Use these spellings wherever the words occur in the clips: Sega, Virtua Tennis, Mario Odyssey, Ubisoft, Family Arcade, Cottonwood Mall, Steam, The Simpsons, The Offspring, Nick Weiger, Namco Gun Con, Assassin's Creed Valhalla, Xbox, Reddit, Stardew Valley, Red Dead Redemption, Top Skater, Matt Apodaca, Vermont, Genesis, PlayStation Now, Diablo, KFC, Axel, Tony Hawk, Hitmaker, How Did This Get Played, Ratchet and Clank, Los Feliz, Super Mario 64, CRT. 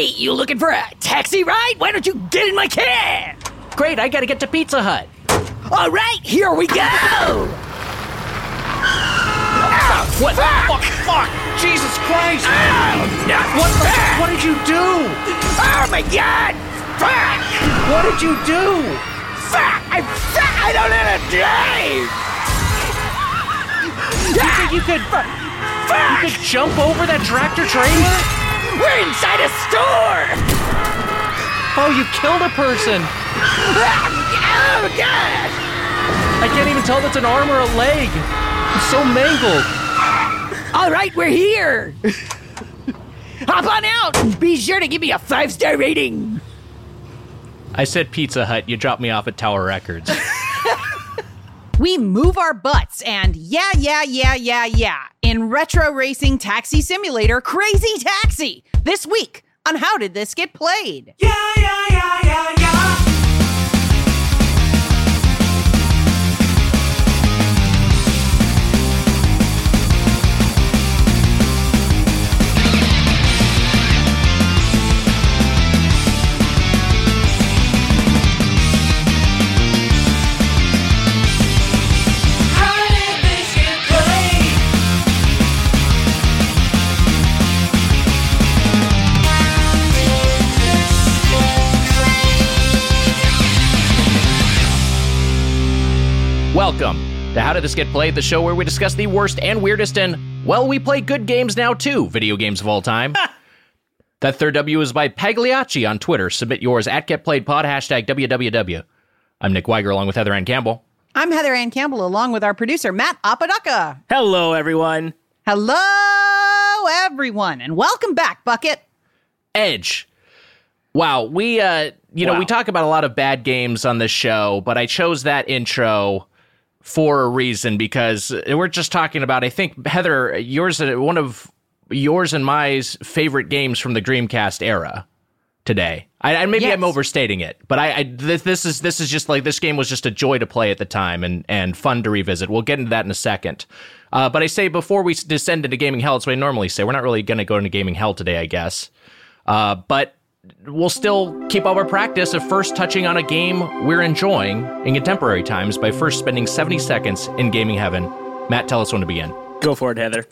Hey, you looking for a taxi ride? Why don't you get in my cab? Great, I gotta get to Pizza Hut. All right, here we go! Ow, what the fuck? Jesus Christ! Ow, what did you do? Oh my God! Fuck! What did you do? Fuck! I don't know how to drive! You think you could... Fuck! You could jump over that tractor train? We're inside a store! Oh, you killed a person! Oh, God! I can't even tell if it's an arm or a leg. I'm so mangled. All right, we're here. Hop on out and be sure to give me a 5-star rating. I said Pizza Hut. You dropped me off at Tower Records. We move our butts and yeah. In retro racing taxi simulator, Crazy Taxi. This week on How Did This Get Played? Yeah. Welcome to How Did This Get Played, the show where we discuss the worst and weirdest and, well, we play good games now, too, video games of all time. That third W is by Pagliacci on Twitter. Submit yours at GetPlayedPod, hashtag WWW. I'm Nick Weiger, along with Heather Ann Campbell. I'm Heather Ann Campbell, along with our producer, Matt Apodaca. Hello, everyone. Hello, everyone, and welcome back, Bucket. Edge. Wow, we talk about a lot of bad games on this show, but I chose that intro for a reason, because we're just talking about, I think, Heather, one of yours and my favorite games from the Dreamcast era today. I'm overstating it, but this is just like, this game was just a joy to play at the time and fun to revisit. We'll get into that in a second. But I say, before we descend into gaming hell, that's what I normally say. We're not really going to go into gaming hell today, I guess. But we'll still keep up our practice of first touching on a game we're enjoying in contemporary times by first spending 70 seconds in gaming heaven. Matt, tell us when to begin. Go for it, Heather.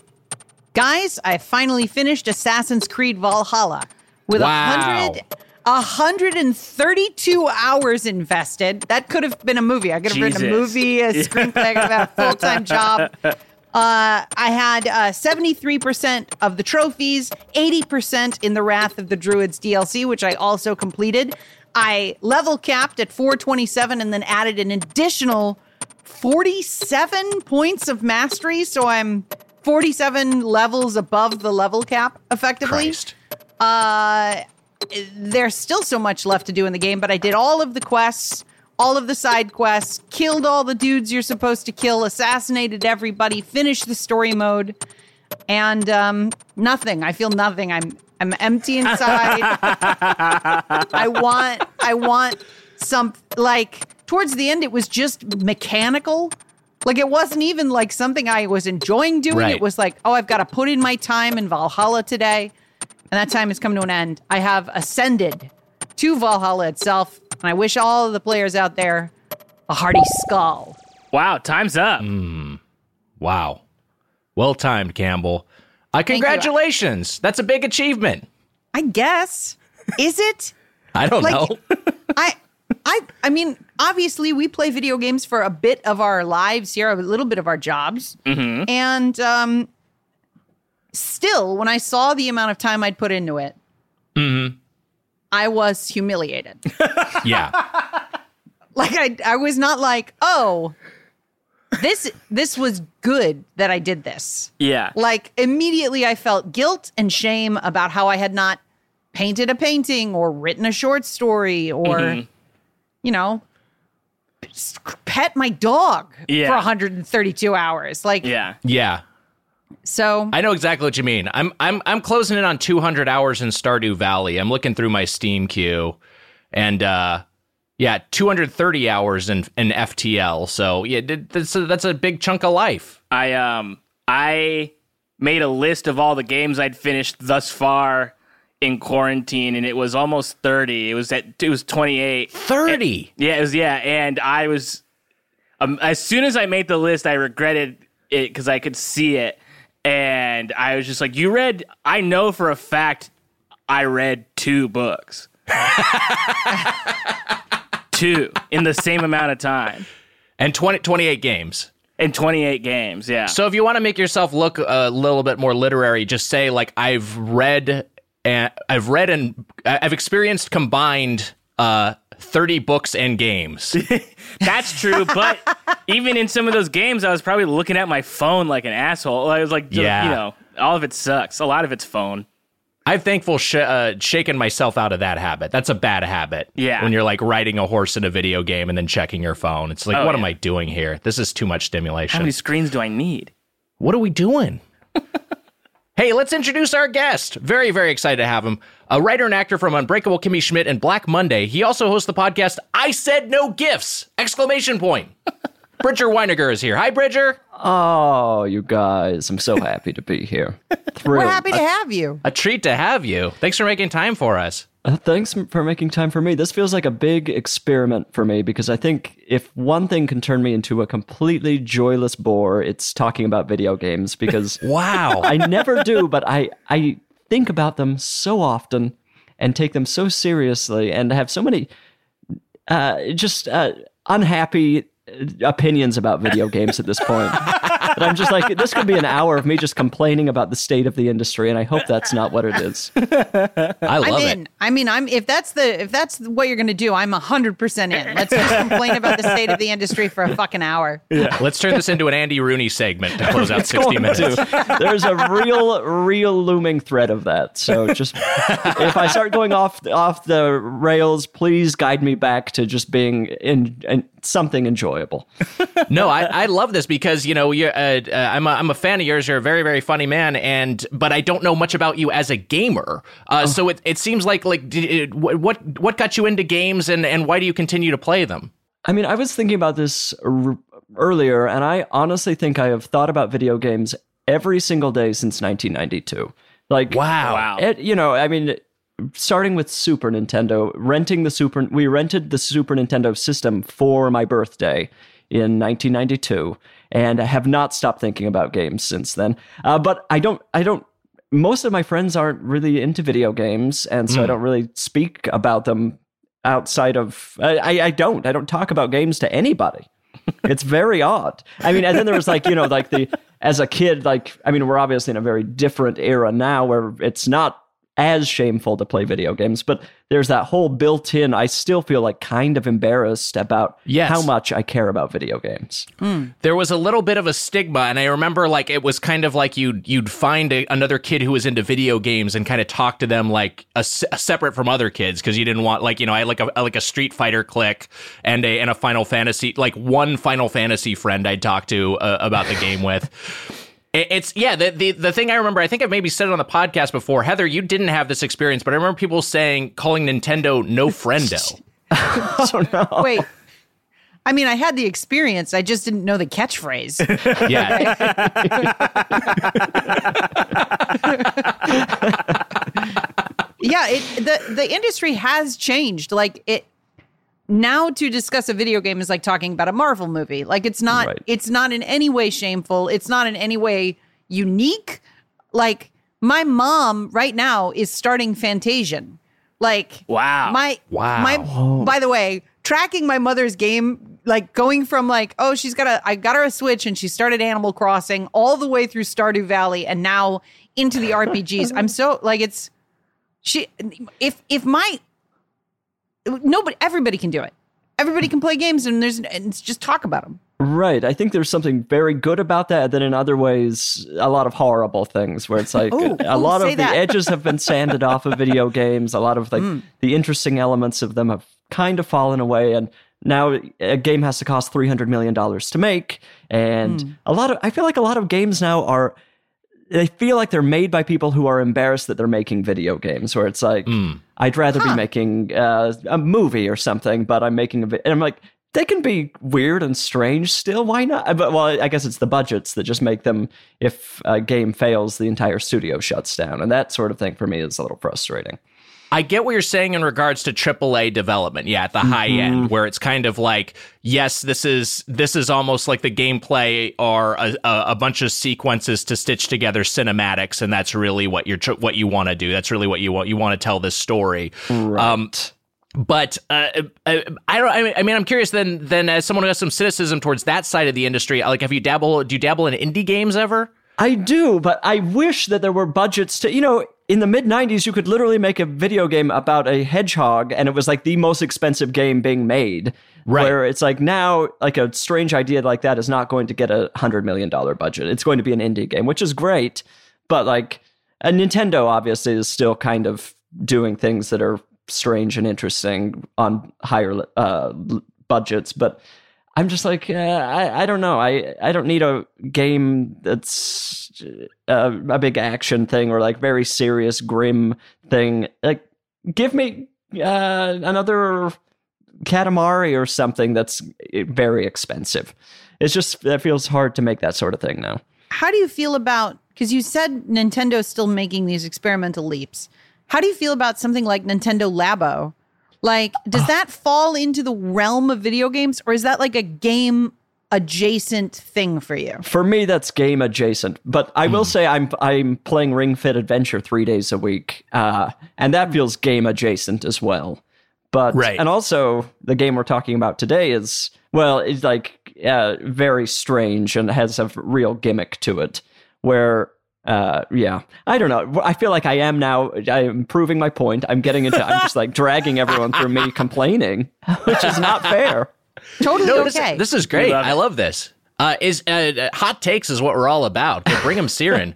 Guys, I finally finished Assassin's Creed Valhalla with 132 hours invested. That could have been a movie. I could have written a movie, a screenplay, about a full-time job. I had 73% of the trophies, 80% in the Wrath of the Druids DLC, which I also completed. I level capped at 427 and then added an additional 47 points of mastery. So I'm 47 levels above the level cap, effectively. Christ. There's still so much left to do in the game, but I did all of the quests, all of the side quests, killed all the dudes you're supposed to kill, assassinated everybody, finished the story mode, and nothing. I feel nothing. I'm empty inside. I want some, like, towards the end, it was just mechanical. Like, it wasn't even like something I was enjoying doing. Right. It was like, oh, I've got to put in my time in Valhalla today, and that time has come to an end. I have ascended to Valhalla itself, and I wish all of the players out there a hearty skull. Wow, time's up. Wow. Well timed, Campbell. Congratulations. That's a big achievement. I guess. Is it? I don't know. I mean, obviously, we play video games for a bit of our lives here, a little bit of our jobs. Mm-hmm. And still, when I saw the amount of time I'd put into it, mm-hmm, I was humiliated. Yeah. Like, I was not like, oh, this was good that I did this. Yeah. Like, immediately I felt guilt and shame about how I had not painted a painting or written a short story or, mm-hmm, you know, pet my dog for 132 hours. Like, yeah. Yeah. So I know exactly what you mean. I'm closing in on 200 hours in Stardew Valley. I'm looking through my Steam queue, and 230 hours in FTL. So yeah, that's a big chunk of life. I made a list of all the games I'd finished thus far in quarantine, and it was almost 30. It was 28. 30. And I was as soon as I made the list, I regretted it because I could see it, and I was just like, "You read? I know for a fact, I read 2 books, 2 in the same amount of time, and 28 games." In 28 games, yeah. So if you want to make yourself look a little bit more literary, just say, like, I've experienced combined 30 books and games. That's true, but even in some of those games, I was probably looking at my phone like an asshole. I was like, you know, all of it sucks. A lot of it's phone. I'm thankful shaking myself out of that habit. That's a bad habit. Yeah. When you're like riding a horse in a video game and then checking your phone. It's like, what am I doing here? This is too much stimulation. How many screens do I need? What are we doing? Hey, let's introduce our guest. Very, very excited to have him. A writer and actor from Unbreakable Kimmy Schmidt and Black Monday. He also hosts the podcast, I Said No Gifts! ! Bridger Winegar is here. Hi, Bridger. Oh, you guys. I'm so happy to be here. Thrilled. We're happy to have you. A treat to have you. Thanks for making time for us. Thanks for making time for me. This feels like a big experiment for me because I think if one thing can turn me into a completely joyless bore, it's talking about video games because wow, I never do, but I think about them so often and take them so seriously and have so many unhappy opinions about video games at this point. But I'm just like, this could be an hour of me just complaining about the state of the industry, and I hope that's not what it is. I love it. I mean, if that's what you're going to do, I'm 100% in. Let's just complain about the state of the industry for a fucking hour. Yeah. Let's turn this into an Andy Rooney segment to close out 60 minutes. There's a real looming threat of that. So just if I start going off the rails, please guide me back to just being in something enjoyable. No, I love this because, you know, you're I'm a fan of yours. You're a very, very funny man, but I don't know much about you as a gamer. So it seems what got you into games, and why do you continue to play them? I mean, I was thinking about this earlier, and I honestly think I have thought about video games every single day since 1992. Like, wow, you know, I mean, starting with Super Nintendo, we rented the Super Nintendo system for my birthday in 1992, and I have not stopped thinking about games since then. But I don't. Most of my friends aren't really into video games, and so I don't really speak about them outside of. I don't talk about games to anybody. It's very odd. I mean, and then there was as a kid, we're obviously in a very different era now where it's not as shameful to play video games, but there's that whole built-in, I still feel like kind of embarrassed about how much I care about video games. Mm. There was a little bit of a stigma, and I remember it was kind of like you'd find another kid who was into video games and kind of talk to them separate from other kids because you didn't want I had like a Street Fighter clique and a Final Fantasy, like one Final Fantasy friend I'd talk to about the game with. It's the thing I remember, I think I've maybe said it on the podcast before, Heather, you didn't have this experience, but I remember people calling Nintendo no friendo. Oh no. Wait. I mean, I had the experience. I just didn't know the catchphrase. Yeah. Yeah, the industry has changed. Now to discuss a video game is like talking about a Marvel movie. Like, it's not right. It's not in any way shameful. It's not in any way unique. Like, my mom right now is starting Fantasian. Like, wow. By the way, tracking my mother's game, going from I got her a Switch and she started Animal Crossing all the way through Stardew Valley and now into the RPGs. I'm so everybody can do it. Everybody can play games and just talk about them. Right. I think there's something very good about that. Then in other ways, a lot of horrible things where it's like a lot of the edges have been sanded off of video games. A lot of the interesting elements of them have kind of fallen away. And now a game has to cost $300 million to make. And I feel like a lot of games now they feel like they're made by people who are embarrassed that they're making video games, where it's like, I'd rather be making a movie or something, but I'm making a video. And I'm like, they can be weird and strange still. Why not? But, well, I guess it's the budgets that just make them, if a game fails, the entire studio shuts down. And that sort of thing for me is a little frustrating. I get what you're saying in regards to AAA development. Yeah, at the high end, where it's kind of like, yes, this is almost like the gameplay or a bunch of sequences to stitch together cinematics, and that's really what you want to do. That's really what you want. You want to tell this story. Right. But I'm curious then as someone who has some cynicism towards that side of the industry, like, do you dabble in indie games ever? I do, but I wish that there were budgets to, in the mid 90s, you could literally make a video game about a hedgehog and it was like the most expensive game being made. Right. Where it's like now, like a strange idea like that is not going to get $100 million budget. It's going to be an indie game, which is great. But like a Nintendo obviously is still kind of doing things that are strange and interesting on higher budgets, but I'm just like, I don't know. I don't need a game that's a big action thing or like very serious, grim thing. Like, give me another Katamari or something that's very expensive. It's just, that feels hard to make that sort of thing now. How do you feel about, because you said Nintendo's still making these experimental leaps. How do you feel about something like Nintendo Labo? Like, does that fall into the realm of video games, or is that like a game adjacent thing for you? For me, that's game adjacent. But I will say I'm playing Ring Fit Adventure 3 days a week, and that feels game adjacent as well. But right. And also the game we're talking about today is, well, it's like very strange and has a real gimmick to it where. Yeah, I don't know. I feel like I am now. I am proving my point. I'm just like dragging everyone through me complaining, which is not fair. Totally. No, okay. This is great. I love this. Hot takes is what we're all about. Bring them, Siren.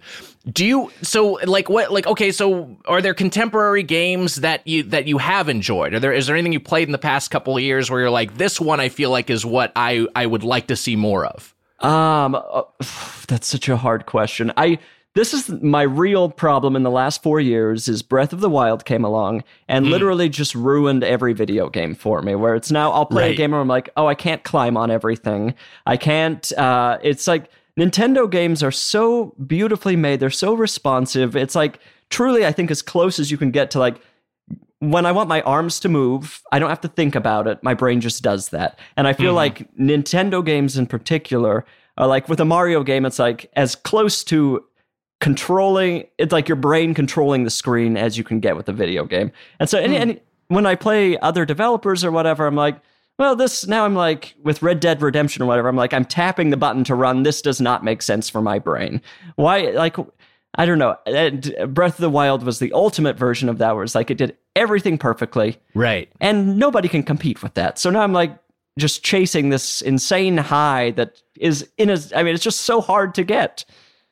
So are there contemporary games that you have enjoyed? Is there anything you played in the past couple of years where you're like, this one I feel like is what I would like to see more of? That's such a hard question. This is my real problem in the last 4 years is Breath of the Wild came along and literally just ruined every video game for me, where it's now I'll play a game where I'm like, oh, I can't climb on everything. I can't. It's like Nintendo games are so beautifully made. They're so responsive. It's like truly, I think, as close as you can get to like when I want my arms to move, I don't have to think about it. My brain just does that. And I feel like Nintendo games in particular are like with a Mario game, it's like as close to controlling, it's like your brain controlling the screen as you can get with a video game. And so and when I play other developers or whatever, I'm like, well, this now I'm like with Red Dead Redemption or whatever, I'm like, I'm tapping the button to run. This does not make sense for my brain. Why? Like, I don't know. And Breath of the Wild was the ultimate version of that, where it's like it did everything perfectly. Right. And nobody can compete with that. So now I'm like just chasing this insane high that is it's just so hard to get.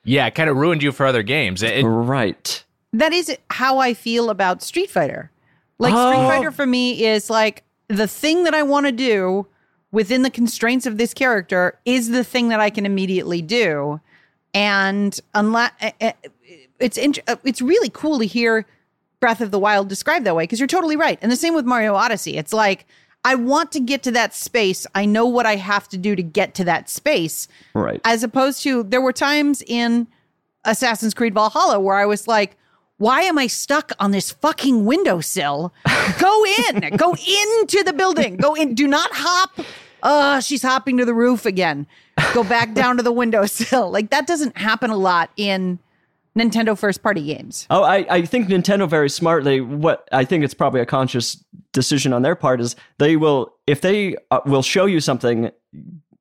Yeah, it kind of ruined you for other games. Right. That is how I feel about Street Fighter. Like, Street Fighter for me is like the thing that I want to do within the constraints of this character is the thing that I can immediately do. And it's really cool to hear Breath of the Wild described that way, because you're totally right. And the same with Mario Odyssey. It's like, I want to get to that space. I know what I have to do to get to that space. Right. As opposed to, there were times in Assassin's Creed Valhalla where I was like, why am I stuck on this fucking windowsill? Go in. Go into the building. Go in. Do not hop. She's hopping to the roof again. Go back down to the windowsill. Like, that doesn't happen a lot in Nintendo first party games. Oh, I think Nintendo very smartly, what I think it's probably a conscious decision on their part is they will, if they will show you something,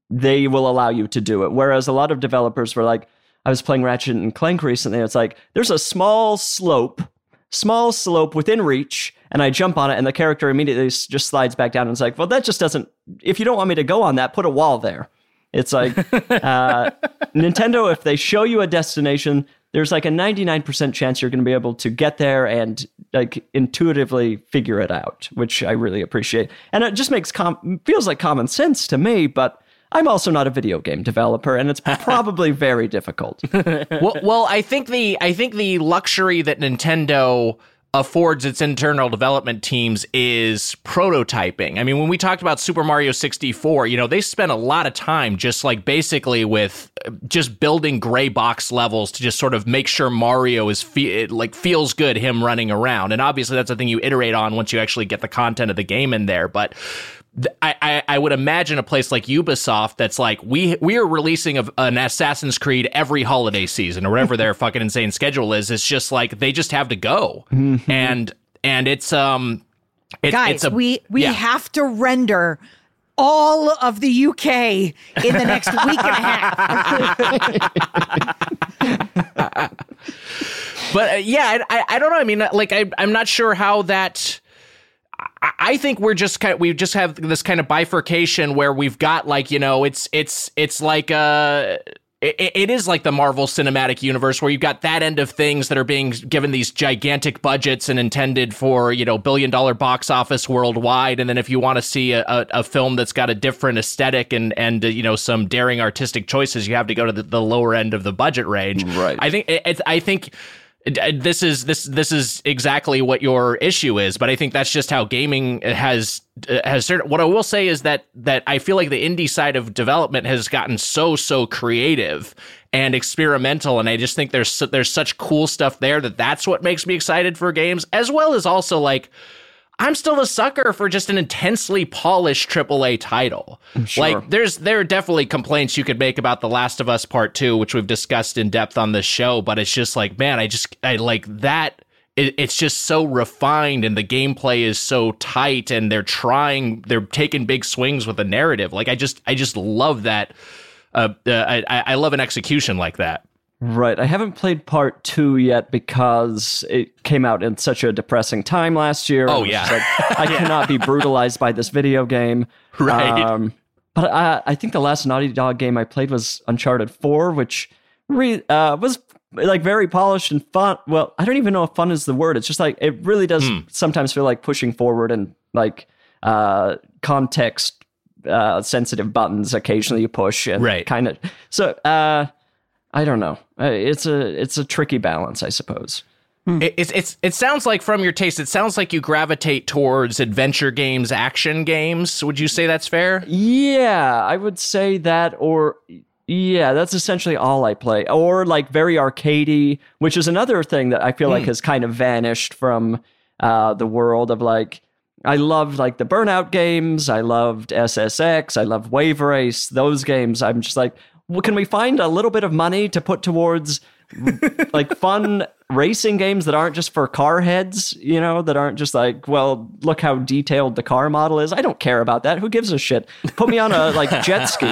they will allow you to do it. Whereas a lot of developers were like, I was playing Ratchet and Clank recently. It's like, there's a small slope within reach, and I jump on it and the character immediately just slides back down. And it's like, well, that just doesn't, if you don't want me to go on that, put a wall there. It's like, Nintendo, if they show you a destination, there's like a 99% chance you're going to be able to get there and like intuitively figure it out, which I really appreciate. And it just makes feels like common sense to me, but I'm also not a video game developer, and it's probably very difficult. Well, I think the luxury that Nintendo affords its internal development teams is prototyping. I mean, when we talked about Super Mario 64, you know, they spent a lot of time just like basically with just building gray box levels to just sort of make sure Mario is feels good him running around. And obviously that's a thing you iterate on once you actually get the content of the game in there. But I would imagine a place like Ubisoft that's like, we are releasing an Assassin's Creed every holiday season or whatever their fucking insane schedule is. It's just like they just have to go. Mm-hmm. And it's, guys, we have to render all of the UK in the next week and a half. But yeah, I don't know. I mean, like I'm not sure how that. I think we just have this kind of bifurcation where we've got like, you know, it's like it is like the Marvel Cinematic Universe where you've got that end of things that are being given these gigantic budgets and intended for, you know, $1 billion box office worldwide. And then if you want to see a film that's got a different aesthetic and you know, some daring artistic choices, you have to go to the lower end of the budget range. Right. I think. This is exactly what your issue is, but I think that's just how gaming has certain. What I will say is that I feel like the indie side of development has gotten so creative and experimental, and I just think there's such cool stuff there that's what makes me excited for games, as well as also like. I'm still a sucker for just an intensely polished AAA title. Sure. Like there are definitely complaints you could make about The Last of Us Part 2, which we've discussed in depth on this show, but it's just like, man, I like that. It's just so refined and the gameplay is so tight and they're taking big swings with the narrative. Like I just love that. I love an execution like that. Right. I haven't played Part 2 yet because it came out in such a depressing time last year. Oh, yeah. Like, I cannot be brutalized by this video game. Right. But I think the last Naughty Dog game I played was Uncharted 4, which was like very polished and fun. Well, I don't even know if fun is the word. It's just like it really does sometimes feel like pushing forward and like context sensitive buttons occasionally you push. And right. Kind of. So, I don't know. It's a tricky balance, I suppose. It sounds like from your taste, it sounds like you gravitate towards adventure games, action games. Would you say that's fair? Yeah, I would say that. Or yeah, that's essentially all I play. Or like very arcadey, which is another thing that I feel like has kind of vanished from the world of like. I loved like the Burnout games. I loved SSX. I loved Wave Race. Those games, I'm just like. Well, can we find a little bit of money to put towards like fun racing games that aren't just for car heads, you know, that aren't just like, well, look how detailed the car model is. I don't care about that. Who gives a shit? Put me on a like jet ski.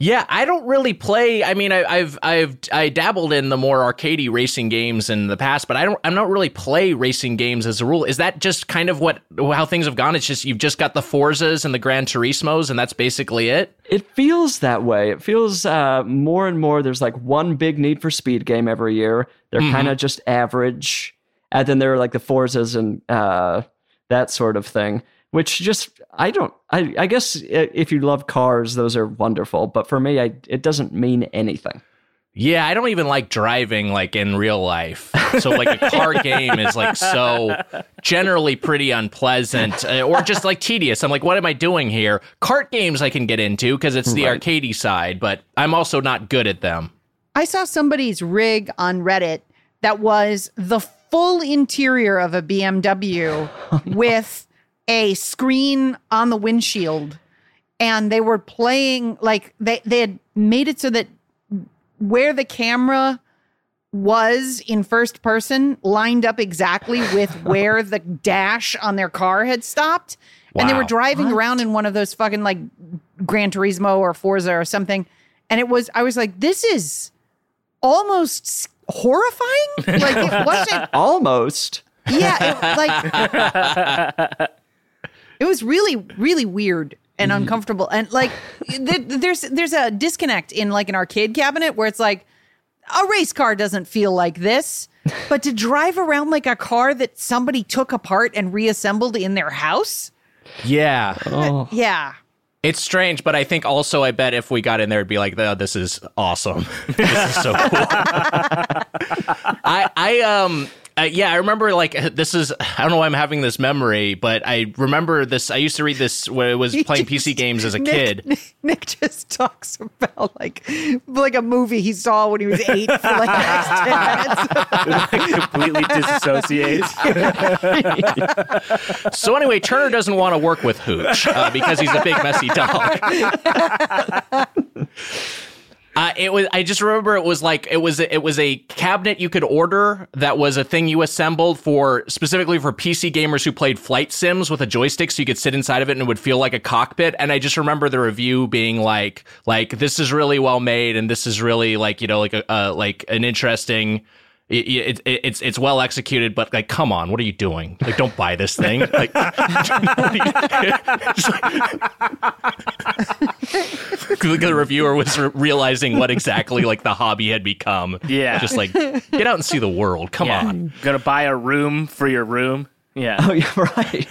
Yeah, I don't really play. I mean, I dabbled in the more arcadey racing games in the past, but I'm not really play racing games as a rule. Is that just kind of how things have gone? It's just you've just got the Forzas and the Gran Turismos and that's basically it. It feels that way. It feels more and more there's like one big Need for Speed game every year. They're kind of just average. And then there are like the Forzas and that sort of thing, which just, I guess if you love cars, those are wonderful. But for me, it doesn't mean anything. Yeah, I don't even like driving like in real life. So like a car game is like so generally pretty unpleasant or just like tedious. I'm like, what am I doing here? Kart games I can get into because it's the arcadey side, but I'm also not good at them. I saw somebody's rig on Reddit that was the full interior of a BMW with a screen on the windshield. And they were playing like they had made it so that where the camera was in first person lined up exactly with where the dash on their car had stopped. Wow. And they were driving around in one of those fucking like Gran Turismo or Forza or something. And I was like, this is almost horrifying. Like it wasn't. Almost. Yeah. It was really, really weird. And uncomfortable, and like there's a disconnect in like an arcade cabinet where it's like a race car doesn't feel like this, but to drive around like a car that somebody took apart and reassembled in their house. Yeah. Oh. Yeah. It's strange, but I think also, I bet if we got in there, it'd be like, oh, this is awesome. This is so cool. I remember, like, this is, I don't know why I'm having this memory, but I remember this. I used to read this when I was playing PC games as a kid. Nick just talks about, like a movie he saw when he was 8 for, like, the next 10 minutes. Completely disassociates. So anyway, Turner doesn't want to work with Hooch because he's a big, messy dog. It was. I just remember it was like it was a cabinet you could order that was a thing you assembled for specifically for PC gamers who played flight sims with a joystick, so you could sit inside of it and it would feel like a cockpit. And I just remember the review being like this is really well made and this is really like you know like a like an interesting. It's well executed, but like, come on, what are you doing? Like, don't buy this thing. Like, the reviewer was realizing what exactly like the hobby had become. Yeah, just like get out and see the world. Come on, gonna buy a room for your room. Yeah. Oh, yeah, right.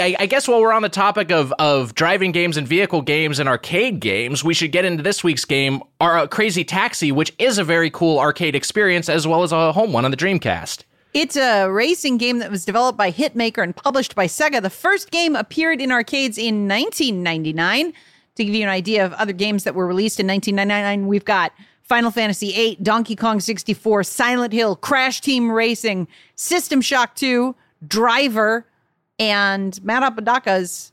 I guess while we're on the topic of driving games and vehicle games and arcade games, we should get into this week's game, our Crazy Taxi, which is a very cool arcade experience as well as a home one on the Dreamcast. It's a racing game that was developed by Hitmaker and published by Sega. The first game appeared in arcades in 1999. To give you an idea of other games that were released in 1999, we've got Final Fantasy VIII, Donkey Kong 64, Silent Hill, Crash Team Racing, System Shock 2, Driver, and Matt Apodaca's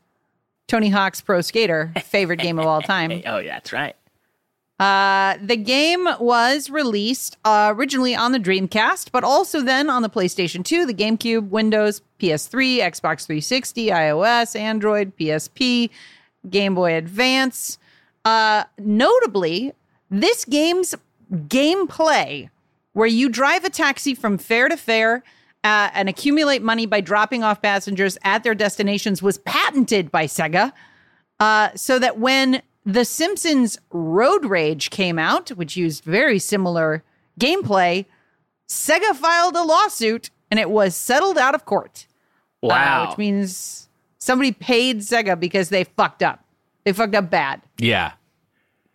Tony Hawk's Pro Skater, favorite game of all time. Oh, yeah, that's right. The game was released originally on the Dreamcast, but also then on the PlayStation 2, the GameCube, Windows, PS3, Xbox 360, iOS, Android, PSP, Game Boy Advance. Notably, this game's gameplay, where you drive a taxi from fare to fare and accumulate money by dropping off passengers at their destinations, was patented by Sega, so that when The Simpsons Road Rage came out, which used very similar gameplay, Sega filed a lawsuit and it was settled out of court. Wow. Which means somebody paid Sega because they fucked up. They fucked up bad. Yeah.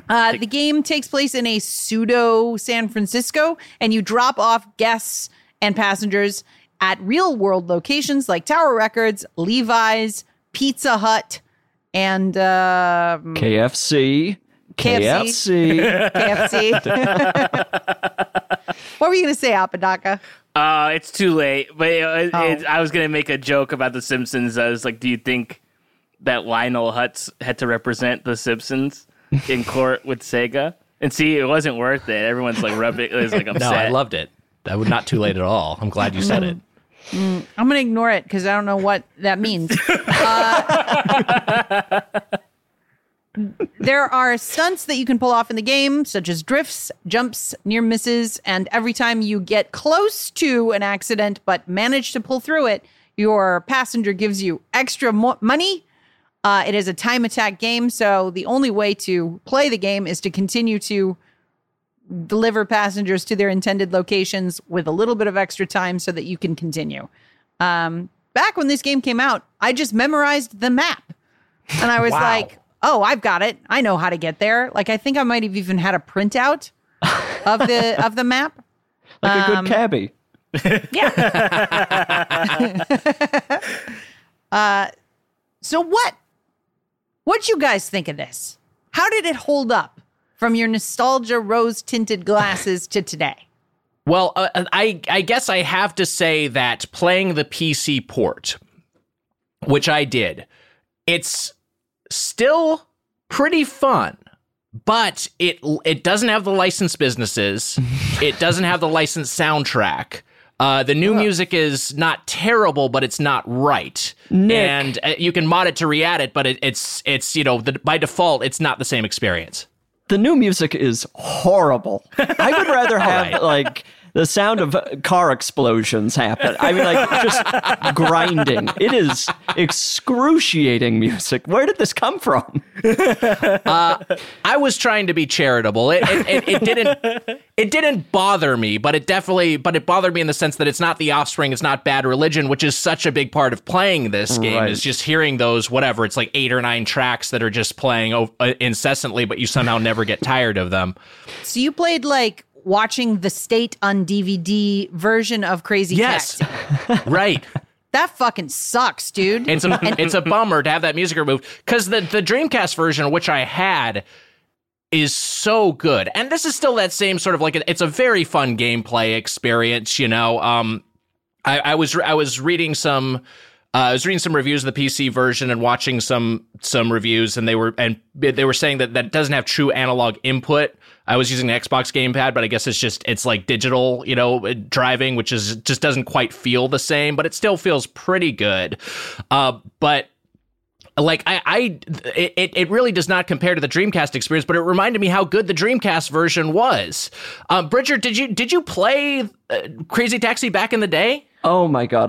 The game takes place in a pseudo San Francisco, and you drop off guests and passengers at real-world locations like Tower Records, Levi's, Pizza Hut, and KFC. KFC. KFC. What were you going to say, Apodaca? It's too late. But I was going to make a joke about The Simpsons. I was like, do you think that Lionel Hutz had to represent The Simpsons in court with Sega? And see, it wasn't worth it. Everyone's like rubbing. It was like upset. No, I loved it. That was not too late at all. I'm glad you said it. I'm going to ignore it because I don't know what that means. There are stunts that you can pull off in the game, such as drifts, jumps, near misses, and every time you get close to an accident but manage to pull through it, your passenger gives you extra money. It is a time attack game, so the only way to play the game is to continue to deliver passengers to their intended locations with a little bit of extra time so that you can continue. Back when this game came out, I just memorized the map. And I was like, oh, I've got it. I know how to get there. Like, I think I might have even had a printout of the map. Like a good cabbie. Yeah. So what you guys think of this? How did it hold up from your nostalgia rose-tinted glasses to today? Well, I guess I have to say that playing the PC port, which I did, it's still pretty fun, but it doesn't have the licensed businesses. It doesn't have the licensed soundtrack. The new music is not terrible, but it's not right. Nick. And you can mod it to re-add it, but it's you know, by default, it's not the same experience. The new music is horrible. I would rather have like The sound of car explosions happen. I mean, like, just grinding. It is excruciating music. Where did this come from? I was trying to be charitable. It didn't bother me, but it bothered me in the sense that it's not The Offspring, it's not Bad Religion, which is such a big part of playing this game, right, is just hearing those, whatever, it's like 8 or 9 tracks that are just playing incessantly, but you somehow never get tired of them. So you played, like, watching the State on DVD version of Crazy Taxi. Yes, right. That fucking sucks, dude. It's a bummer to have that music removed, because the Dreamcast version, which I had, is so good. And this is still that same sort of, like, it's a very fun gameplay experience, you know. I was reading some reviews of the PC version and watching some reviews, and they were saying that it doesn't have true analog input. I was using the Xbox gamepad, but I guess it's like digital, you know, driving, which is just doesn't quite feel the same, but it still feels pretty good. But like it really does not compare to the Dreamcast experience, but it reminded me how good the Dreamcast version was. Bridger, did you play Crazy Taxi back in the day? Oh my God.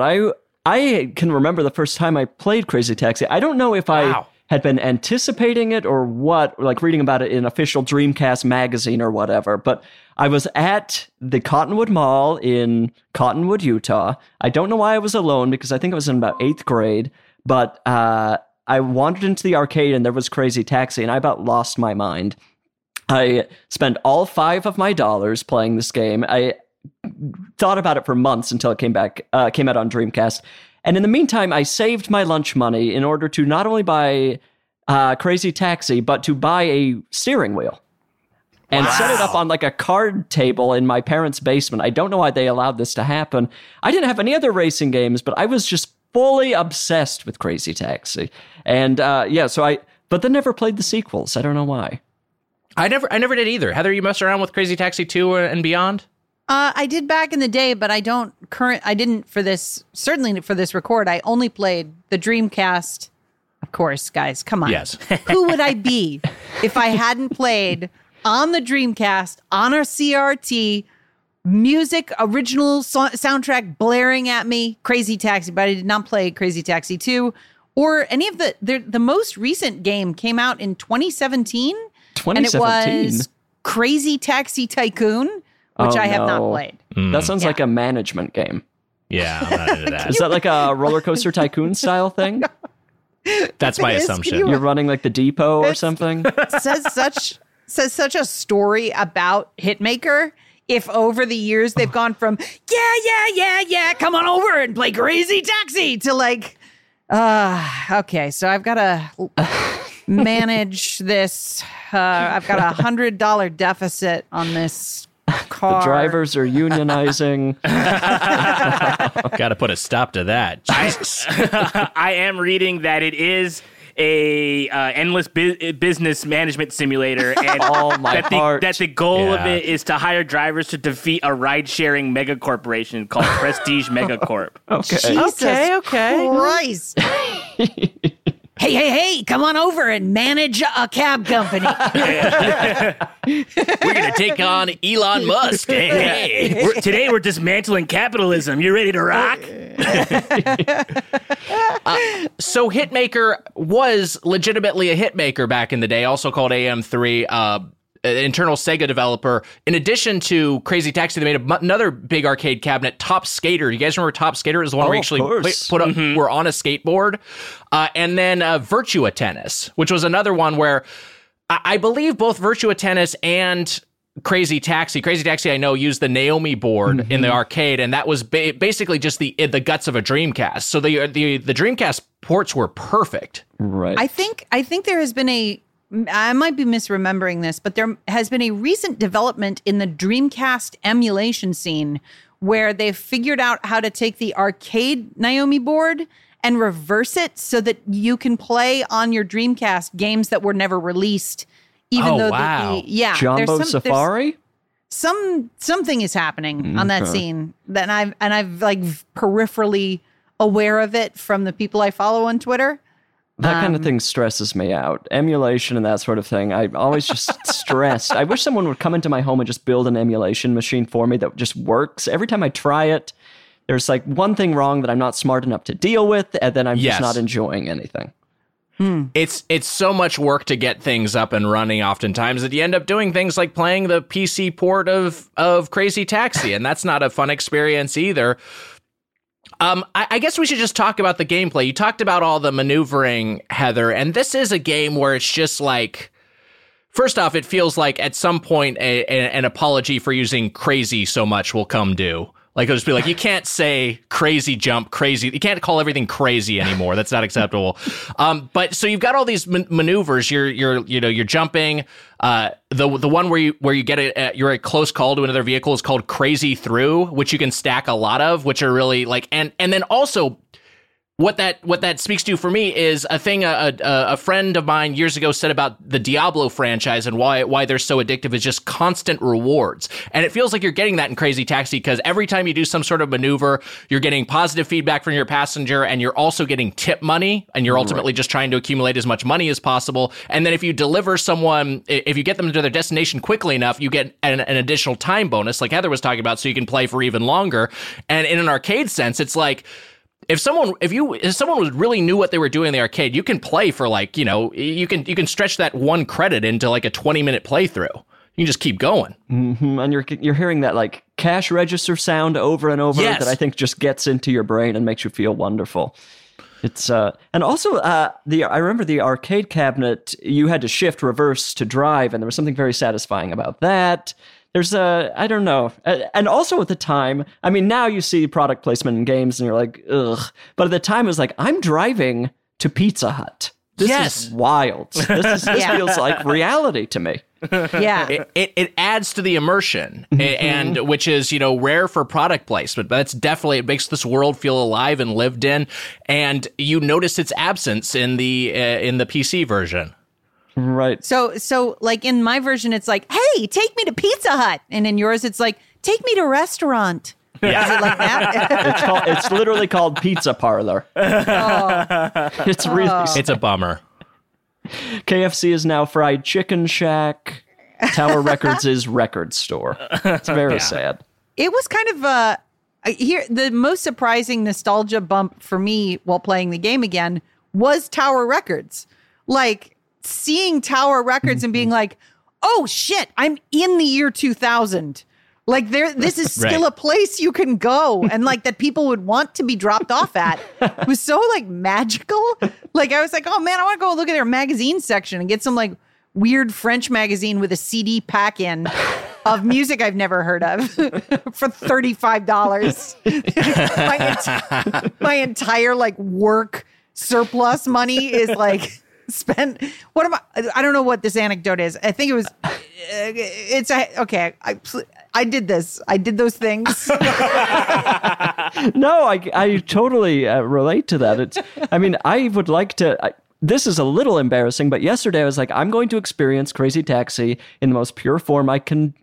I can remember the first time I played Crazy Taxi. I don't know if I had been anticipating it or what, like reading about it in official Dreamcast magazine or whatever, but I was at the Cottonwood Mall in Cottonwood, Utah. I don't know why I was alone, because I think I was in about 8th grade, but I wandered into the arcade and there was Crazy Taxi, and I about lost my mind. I spent all $5 of my dollars playing this game. I thought about it for months until it came out on Dreamcast. And in the meantime, I saved my lunch money in order to not only buy Crazy Taxi, but to buy a steering wheel and set it up on like a card table in my parents' basement. I don't know why they allowed this to happen. I didn't have any other racing games, but I was just fully obsessed with Crazy Taxi. And but then never played the sequels. I don't know why. I never did either. Heather, you messed around with Crazy Taxi 2 and beyond? I did back in the day, but I didn't for this record. I only played the Dreamcast. Of course, guys, come on. Yes. Who would I be if I hadn't played on the Dreamcast, on our CRT, music, original soundtrack blaring at me, Crazy Taxi, but I did not play Crazy Taxi 2 or any of the most recent game came out in 2017. And it was Crazy Taxi Tycoon. Which I have not played. Mm. That sounds like a management game. Yeah, I'm not into that. Is that like a Roller Coaster Tycoon style thing? That's my assumption. You're running like the depot or something? Says such a story about Hitmaker. If over the years they've gone from, yeah, come on over and play Crazy Taxi to like, okay, so I've got to manage this. I've got a $100 deficit on this car. The drivers are unionizing. Got to put a stop to that. Jesus. I am reading that it is a endless business management simulator, and that the goal of it is to hire drivers to defeat a ride-sharing mega corporation called Prestige Megacorp. Okay. Jesus Christ. Hey, come on over and manage a cab company. We're going to take on Elon Musk. Hey. Today we're dismantling capitalism. You ready to rock? So Hitmaker was legitimately a hitmaker back in the day, also called AM3. Internal Sega developer. In addition to Crazy Taxi, they made another big arcade cabinet, Top Skater. You guys remember Top Skater? It was the one we actually put up. Mm-hmm. We're on a skateboard. And then Virtua Tennis, which was another one where I believe both Virtua Tennis and Crazy Taxi, I know, used the Naomi board in the arcade, and that was basically just the guts of a Dreamcast. So the Dreamcast ports were perfect. Right. I think there has been I might be misremembering this, but there has been a recent development in the Dreamcast emulation scene where they've figured out how to take the arcade Naomi board and reverse it so that you can play on your Dreamcast games that were never released, Jumbo Safari? Something is happening on that scene that I've like peripherally aware of it from the people I follow on Twitter. That kind of thing stresses me out. Emulation and that sort of thing. I'm always just stressed. I wish someone would come into my home and just build an emulation machine for me that just works. Every time I try it, there's like one thing wrong that I'm not smart enough to deal with, and then I'm just not enjoying anything. It's so much work to get things up and running oftentimes that you end up doing things like playing the PC port of Crazy Taxi, and that's not a fun experience either. I guess we should just talk about the gameplay. You talked about all the maneuvering, Heather, and this is a game where it's just like, first off, it feels like at some point an apology for using crazy so much will come due. Like, it'll just be like, you can't say crazy jump, crazy. You can't call everything crazy anymore. That's not acceptable. But so you've got all these maneuvers. You're jumping. The one where you get you're a close call to another vehicle is called Crazy Through, which you can stack a lot of, which are really like, and then also what that speaks to for me is a thing a friend of mine years ago said about the Diablo franchise and why they're so addictive is just constant rewards. And it feels like you're getting that in Crazy Taxi, because every time you do some sort of maneuver, you're getting positive feedback from your passenger, and you're also getting tip money, and you're ultimately just trying to accumulate as much money as possible. And then if you deliver someone, if you get them to their destination quickly enough, you get an additional time bonus, like Heather was talking about, so you can play for even longer. And in an arcade sense, it's like, If someone was really knew what they were doing in the arcade, you can play for like, you know, you can stretch that one credit into like a 20-minute playthrough. You can just keep going. Mm-hmm. And you're hearing that like cash register sound over and over that I think just gets into your brain and makes you feel wonderful. It's and also I remember the arcade cabinet, you had to shift reverse to drive, and there was something very satisfying about that. There's I don't know. And also at the time, I mean, now you see product placement in games and you're like, ugh. But at the time, it was like, I'm driving to Pizza Hut. This is wild. This feels like reality to me. Yeah. It adds to the immersion, and which is, you know, rare for product placement, but that's definitely, it makes this world feel alive and lived in. And you notice its absence in the PC version. Right. So like in my version, it's like, hey, take me to Pizza Hut. And in yours, it's like, take me to restaurant. Yeah. Is it like that? It's literally called Pizza Parlor. Oh. It's really It's a bummer. KFC is now Fried Chicken Shack. Tower Records is Record Store. It's very sad. It was kind of the most surprising nostalgia bump for me while playing the game again was Tower Records. Like, seeing Tower Records and being like, oh shit, I'm in the year 2000. Like, this is still a place you can go, and like that people would want to be dropped off at. It was so like magical. Like, I was like, oh man, I want to go look at their magazine section and get some like weird French magazine with a CD pack in of music I've never heard of for $35. My entire like work surplus money is like spent. What am I don't know what this anecdote is. I think it was I did this. I did those things. No, I totally relate to that. I would like to, this is a little embarrassing, but yesterday I was like, I'm going to experience Crazy Taxi in the most pure form I can.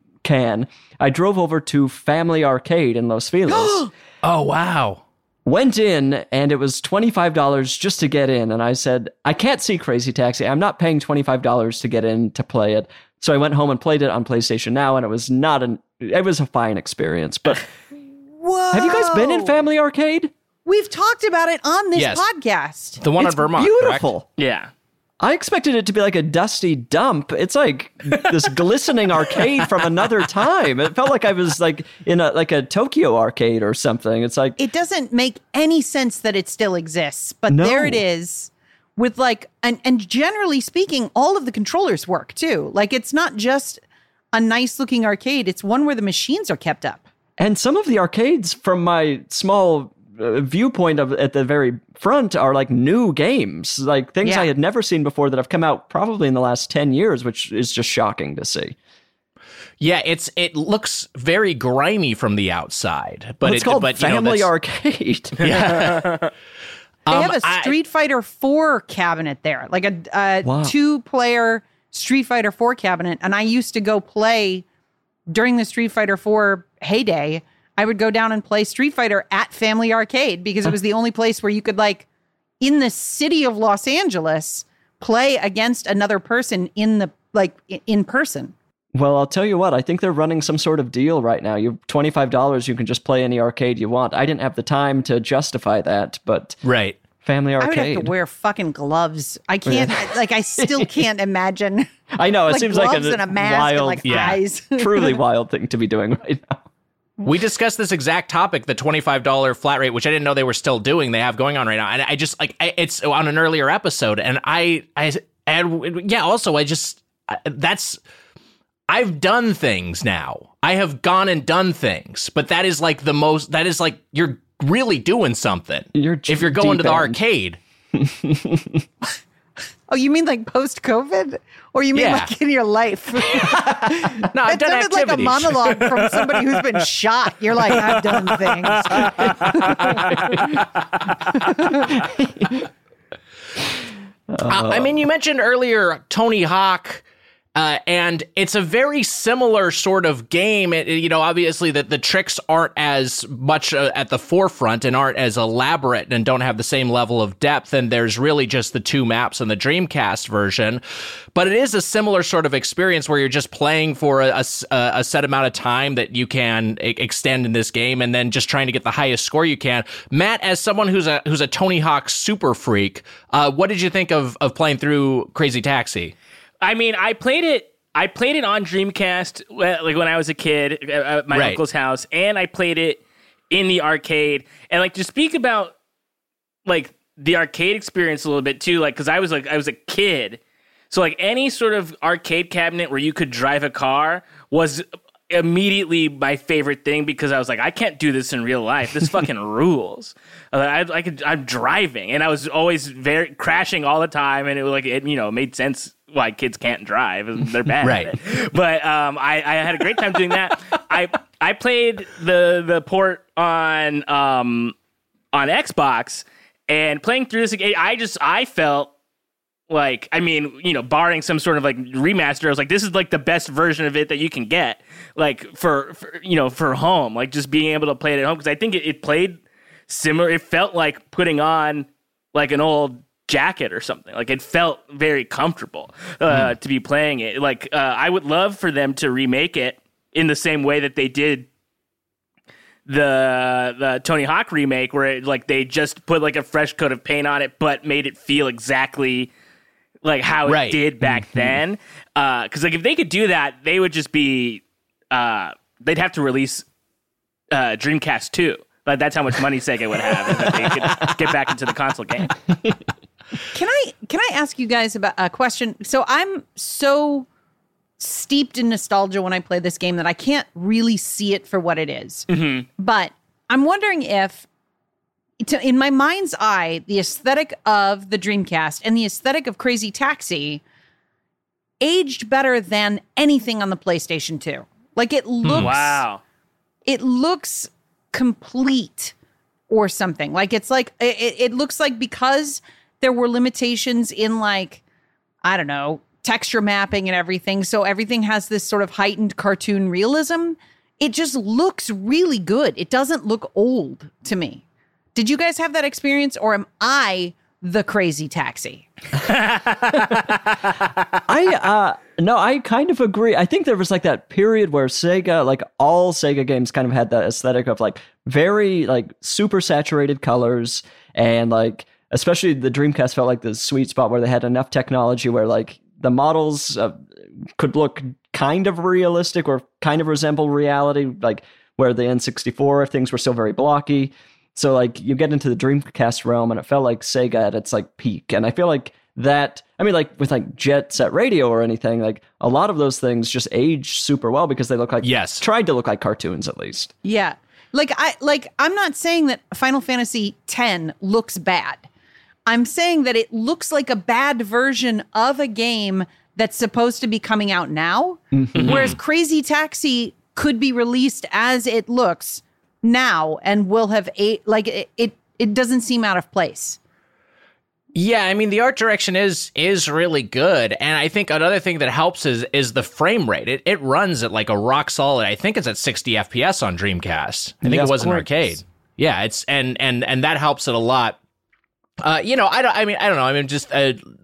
I drove over to Family Arcade in Los Feliz. Oh, wow. Went in, and it was $25 just to get in. And I said, I can't see Crazy Taxi. I'm not paying $25 to get in to play it. So I went home and played it on PlayStation Now, and it was a fine experience. But whoa. Have you guys been in Family Arcade? We've talked about it on this podcast. The one in Vermont. Beautiful. Correct? Yeah. I expected it to be like a dusty dump. It's like this glistening arcade from another time. It felt like I was like in a Tokyo arcade or something. It's like, it doesn't make any sense that it still exists, but there it is with like, and generally speaking, all of the controllers work too. Like, it's not just a nice looking arcade. It's one where the machines are kept up. And some of the arcades from my small viewpoint of at the very front are like new games, like things I had never seen before that have come out probably in the last 10 years, which is just shocking to see. Yeah, it looks very grimy from the outside, but it's called Family Arcade. Yeah. They have a Street Fighter 4 cabinet there, like a 2-player Street Fighter 4 cabinet, and I used to go play during the Street Fighter 4 heyday. I would go down and play Street Fighter at Family Arcade because it was the only place where you could like in the city of Los Angeles play against another person in person. Well, I'll tell you what, I think they're running some sort of deal right now. You $25, you can just play any arcade you want. I didn't have the time to justify that, but right. Family Arcade. I would have to wear fucking gloves. I can't, I still can't imagine. I know, it seems gloves like and a mask wild, and eyes. Truly wild thing to be doing right now. We discussed this exact topic, the $25 flat rate, which I didn't know they were still doing, they have going on right now. And I just, it's on an earlier episode. And I've done things now. I have gone and done things, but that is like the most, that is like, you're really doing something if you're going to the arcade. Oh, you mean like post-COVID? Or you mean like in your life? No, I've done activities. That sounded like a monologue from somebody who's been shot. You're like, I've done things. I mean, you mentioned earlier Tony Hawk. And it's a very similar sort of game. Obviously the tricks aren't as much at the forefront and aren't as elaborate and don't have the same level of depth. And there's really just the two maps in the Dreamcast version. But it is a similar sort of experience where you're just playing for a set amount of time that you can extend in this game and then just trying to get the highest score you can. Matt, as someone who's a Tony Hawk super freak, what did you think of playing through Crazy Taxi? I mean, I played it on Dreamcast when I was a kid at my uncle's house, and I played it in the arcade. And to speak about the arcade experience a little bit too, because I was a kid, so any sort of arcade cabinet where you could drive a car was immediately my favorite thing, because I was I can't do this in real life. This fucking rules. I'm driving, and I was always crashing all the time, and it was it made sense. Why kids can't drive. They're bad at it. But I had a great time doing that. I played the port on Xbox, and playing through this again, I felt barring some sort of remaster, I was this is the best version of it that you can get for home, just being able to play it at home, because I think it played similar. It felt like putting on an old jacket or something. It felt very comfortable to be playing it. I would love for them to remake it in the same way that they did the Tony Hawk remake, where they just put a fresh coat of paint on it, but made it feel exactly how it did back then. Because if they could do that, they would just be they'd have to release Dreamcast 2. But that's how much money Sega would have if they could get back into the console game. Can I ask you guys about a question? So I'm so steeped in nostalgia when I play this game that I can't really see it for what it is. Mm-hmm. But I'm wondering if, in my mind's eye, the aesthetic of the Dreamcast and the aesthetic of Crazy Taxi aged better than anything on the PlayStation 2. It looks... Wow. It looks complete or something. It looks because... there were limitations in texture mapping and everything. So everything has this sort of heightened cartoon realism. It just looks really good. It doesn't look old to me. Did you guys have that experience, or am I the Crazy Taxi? No, I kind of agree. I think there was that period where Sega, all Sega games kind of had that aesthetic of very super saturated colors, and especially the Dreamcast felt the sweet spot where they had enough technology where the models could look kind of realistic or kind of resemble reality, where the N64 things were still very blocky. So you get into the Dreamcast realm and it felt like Sega at its peak. And I feel that, I mean, with Jet Set Radio or anything, a lot of those things just age super well because they look tried to look like cartoons at least. Yeah. I'm not saying that Final Fantasy X looks bad. I'm saying that it looks like a bad version of a game that's supposed to be coming out now, mm-hmm. whereas Crazy Taxi could be released as it looks now and will have it doesn't seem out of place. Yeah, I mean, the art direction is really good, and I think another thing that helps is the frame rate. It runs at a rock solid. I think it's at 60 FPS on Dreamcast. I think it was an arcade. Yeah, it's and that helps it a lot. I don't know. I mean, just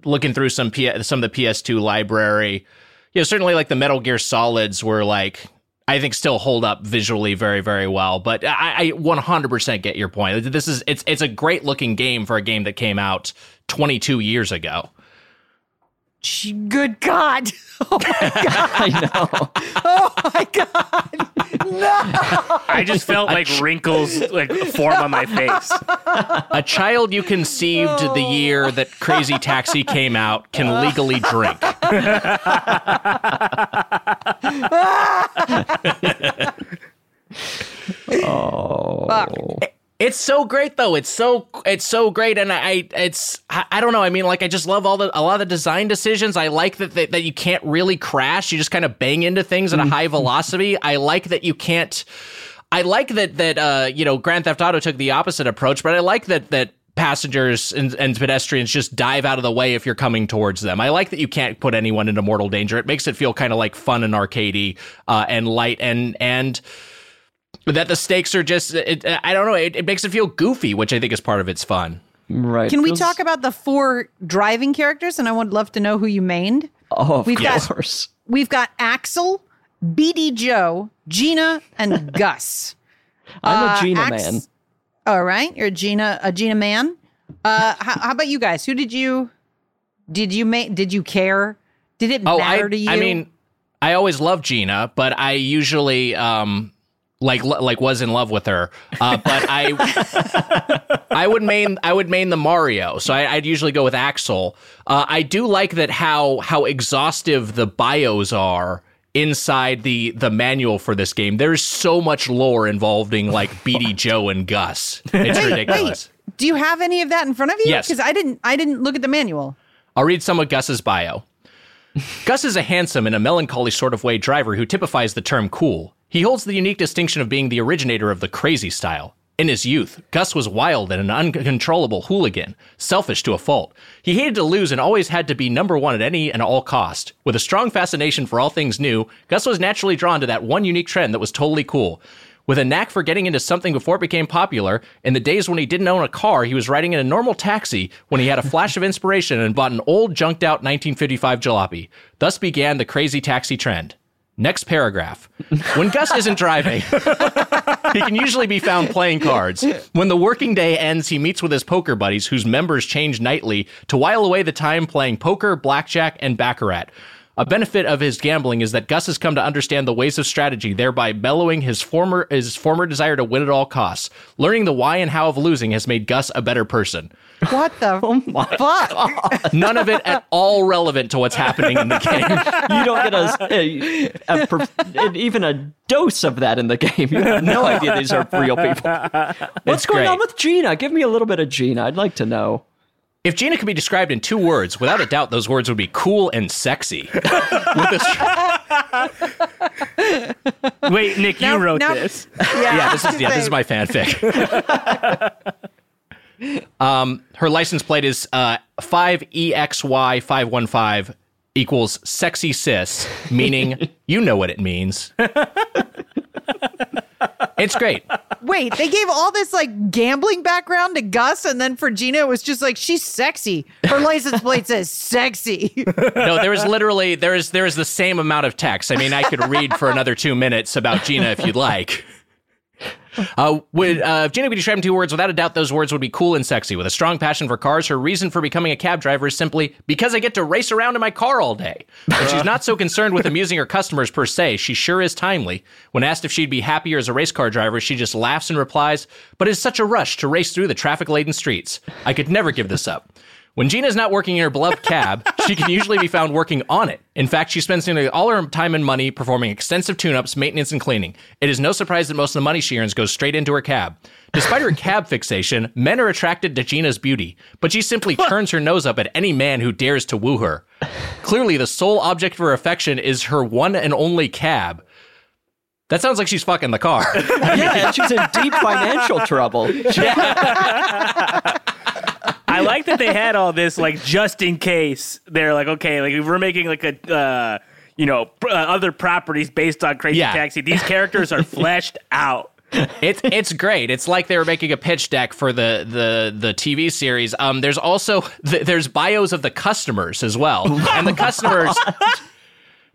looking through some of the PS2 library, you know, certainly like the Metal Gear Solids were like, I think still hold up visually very, very well. But I 100% get your point. This is it's a great looking game for a game that came out 22 years ago. Good God. Oh, my God. I know. Oh, my God. No. I just felt like wrinkles like form on my face. A child you conceived the year that Crazy Taxi came out can legally drink. Oh. Fuck. It's so great though. It's so great, and I don't know. I mean, like I just love a lot of the design decisions. I like that you can't really crash. You just kind of bang into things at a high velocity. I like that you can't. I like that you know, Grand Theft Auto took the opposite approach, but I like that passengers and pedestrians just dive out of the way if you're coming towards them. I like that you can't put anyone into mortal danger. It makes it feel kind of like fun and arcadey and light and. But that the stakes are just, I don't know, it makes it feel goofy, which I think is part of its fun. Right. Can we talk about the 4 driving characters? And I would love to know who you mained. Oh, of course. We've got Axel, BD Joe, Gina, and Gus. I'm a Gina man. All right. You're a Gina man. How about you guys? Who did you make? Did you care? Did it matter to you? I mean, I always loved Gina, but I usually... Like was in love with her, but I would main the Mario, so I'd usually go with Axel. I do like that how exhaustive the bios are inside the manual for this game. There's so much lore involving like BD Joe and Gus. It's ridiculous. Wait, do you have any of that in front of you? Yes, because I didn't look at the manual. I'll read some of Gus's bio. Gus is a handsome, in a melancholy sort of way, driver who typifies the term cool. He holds the unique distinction of being the originator of the crazy style. In his youth, Gus was wild and an uncontrollable hooligan, selfish to a fault. He hated to lose and always had to be number one at any and all cost. With a strong fascination for all things new, Gus was naturally drawn to that one unique trend that was totally cool. With a knack for getting into something before it became popular, in the days when he didn't own a car, he was riding in a normal taxi when he had a flash of inspiration and bought an old, junked-out 1955 jalopy. Thus began the crazy taxi trend. Next paragraph. When Gus isn't driving, he can usually be found playing cards. When the working day ends, he meets with his poker buddies, whose members change nightly, to while away the time playing poker, blackjack, and baccarat. A benefit of his gambling is that Gus has come to understand the ways of strategy, thereby mellowing his former desire to win at all costs. Learning the why and how of losing has made Gus a better person. What the fuck? None of it at all relevant to what's happening in the game. You don't get even a dose of that in the game. You have no idea these are real people. What's going on with Gina? Give me a little bit of Gina. I'd like to know. If Gina could be described in 2 words, without a doubt, those words would be cool and sexy. Wait, Nick, you wrote this. Yeah, this is my fanfic. Her license plate is 5EXY515 equals sexy sis, meaning you know what it means. It's great. Wait, they gave all this like gambling background to Gus, and then for Gina, it was just like, she's sexy. Her license plate says sexy. No, there is the same amount of text. I mean, I could read for another 2 minutes about Gina if you'd like. If Gina could describe in 2 words, without a doubt, those words would be cool and sexy. With a strong passion for cars, her reason for becoming a cab driver is simply because I get to race around in my car all day. But she's not so concerned with amusing her customers per se. She sure is timely. When asked if she'd be happier as a race car driver, she just laughs and replies, but it's such a rush to race through the traffic-laden streets. I could never give this up. When Gina's not working in her beloved cab, she can usually be found working on it. In fact, she spends nearly all her time and money performing extensive tune-ups, maintenance, and cleaning. It is no surprise that most of the money she earns goes straight into her cab. Despite her cab fixation, men are attracted to Gina's beauty, but she simply turns her nose up at any man who dares to woo her. Clearly, the sole object of her affection is her one and only cab. That sounds like she's fucking the car. Yeah, and she's in deep financial trouble. Yeah. I like that they had all this, like, just in case. They're like, okay, like, if we're making, like, a, other properties based on Crazy Taxi, these characters are fleshed out. It's great. It's like they were making a pitch deck for the TV series. There's also there's bios of the customers as well, and the customer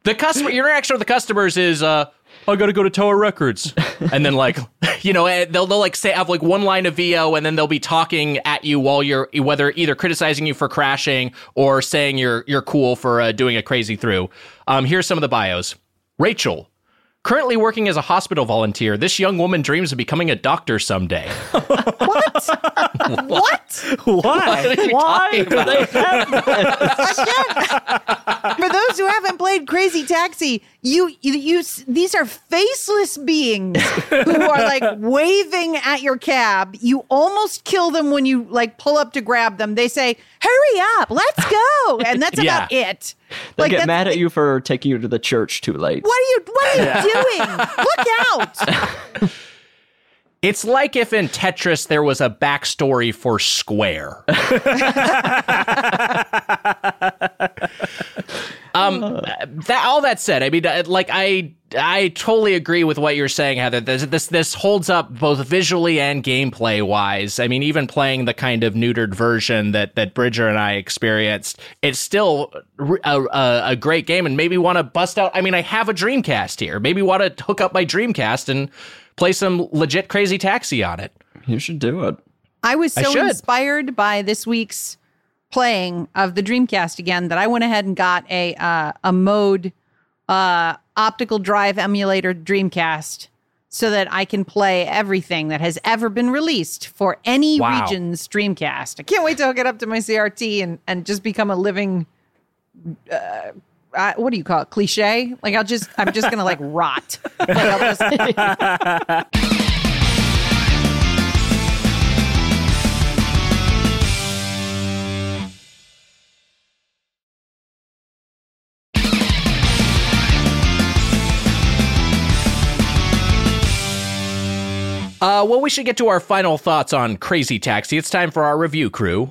your interaction with the customers is I gotta go to Tower Records, and then like they'll like say have like one line of VO, and then they'll be talking at you while you're whether either criticizing you for crashing or saying you're cool for doing a crazy through. Here's some of the bios. Rachel. Currently working as a hospital volunteer, this young woman dreams of becoming a doctor someday. What? Why? Why do they have this? Again, for those who haven't played Crazy Taxi, you these are faceless beings who are like waving at your cab. You almost kill them when you like pull up to grab them. They say, "Hurry up, let's go," and that's about it. They like, get mad at you for taking you to the church too late. What are you doing? Look out! It's like if in Tetris there was a backstory for Square. All that said, I mean, like I totally agree with what you're saying, Heather. This holds up both visually and gameplay wise. I mean, even playing the kind of neutered version that Bridger and I experienced, it's still a great game. And maybe want to bust out. I mean, I have a Dreamcast here. Maybe want to hook up my Dreamcast and play some legit Crazy Taxi on it. You should do it. I was so inspired by this week's playing of the Dreamcast again that I went ahead and got a mode optical drive emulator Dreamcast so that I can play everything that has ever been released for any region's Dreamcast. I can't wait to hook it up to my CRT and just become a living what do you call it? Cliche? Like I'm just gonna like rot. Like well, we should get to our final thoughts on Crazy Taxi. It's time for our review crew.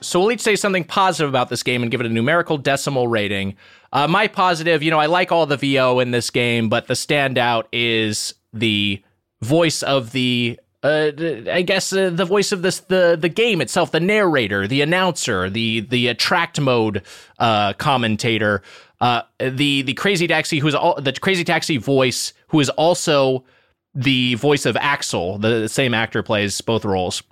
So we'll each say something positive about this game and give it a numerical decimal rating. My positive, I like all the VO in this game, but the standout is the voice of the voice of the game itself, the narrator, the announcer, the attract mode commentator, the Crazy Taxi, the Crazy Taxi voice, who is also the voice of Axel. The same actor plays both roles.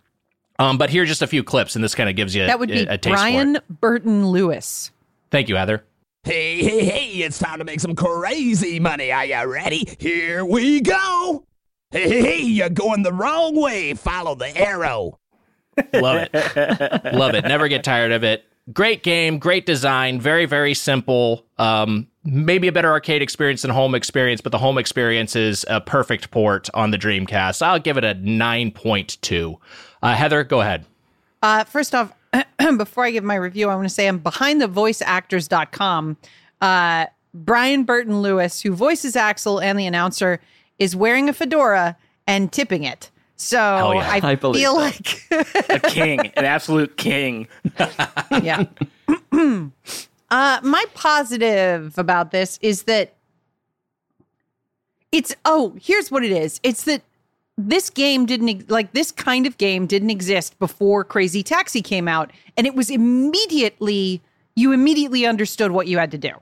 But here are just a few clips, and this kind of gives you a taste Brian for it. Burton Lewis. Thank you, Heather. Hey, it's time to make some crazy money. Are you ready? Here we go. Hey, you're going the wrong way. Follow the arrow. Love it. Love it. Never get tired of it. Great game, great design, very, very simple. Maybe a better arcade experience than home experience, but the home experience is a perfect port on the Dreamcast. I'll give it a 9.2. Heather, go ahead. First off, before I give my review, I want to say I'm behind the voiceactors.com. Brian Burton Lewis, who voices Axel and the announcer, is wearing a fedora and tipping it. So yeah. I feel like a king, an absolute king. Yeah. My positive about this is that here's what it is. It's that this game this kind of game didn't exist before Crazy Taxi came out. And it was you immediately understood what you had to do.